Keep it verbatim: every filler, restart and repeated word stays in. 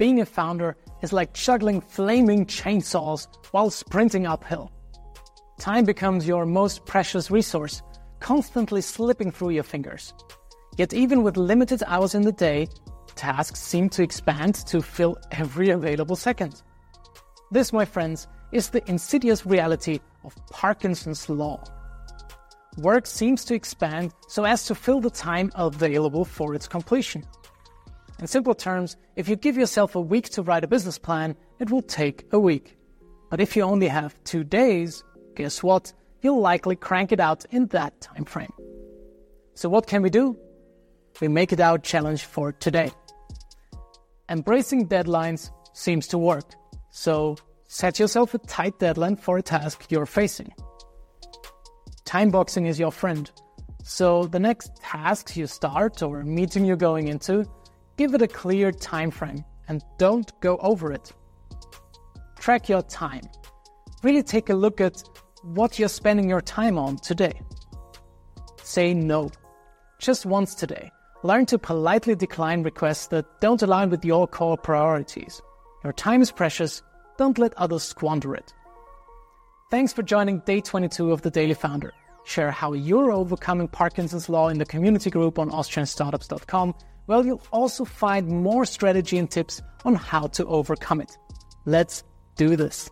Being a founder is like juggling flaming chainsaws while sprinting uphill. Time becomes your most precious resource, constantly slipping through your fingers. Yet even with limited hours in the day, tasks seem to expand to fill every available second. This, my friends, is the insidious reality of Parkinson's Law. Work seems to expand so as to fill the time available for its completion. In simple terms, if you give yourself a week to write a business plan, it will take a week. But if you only have two days, guess what? You'll likely crank it out in that time frame. So what can we do? We make it our challenge for today. Embracing deadlines seems to work, so set yourself a tight deadline for a task you're facing. Time boxing is your friend, so the next task you start or meeting you're going into, give it a clear time frame and don't go over it. Track your time. Really take a look at what you're spending your time on today. Say no, just once today. Learn to politely decline requests that don't align with your core priorities. Your time is precious. Don't let others squander it. Thanks for joining day twenty-two of The Daily Founder. Share how you're overcoming Parkinson's Law in the community group on Austrian Startups dot com, where you'll also find more strategy and tips on how to overcome it. Let's do this.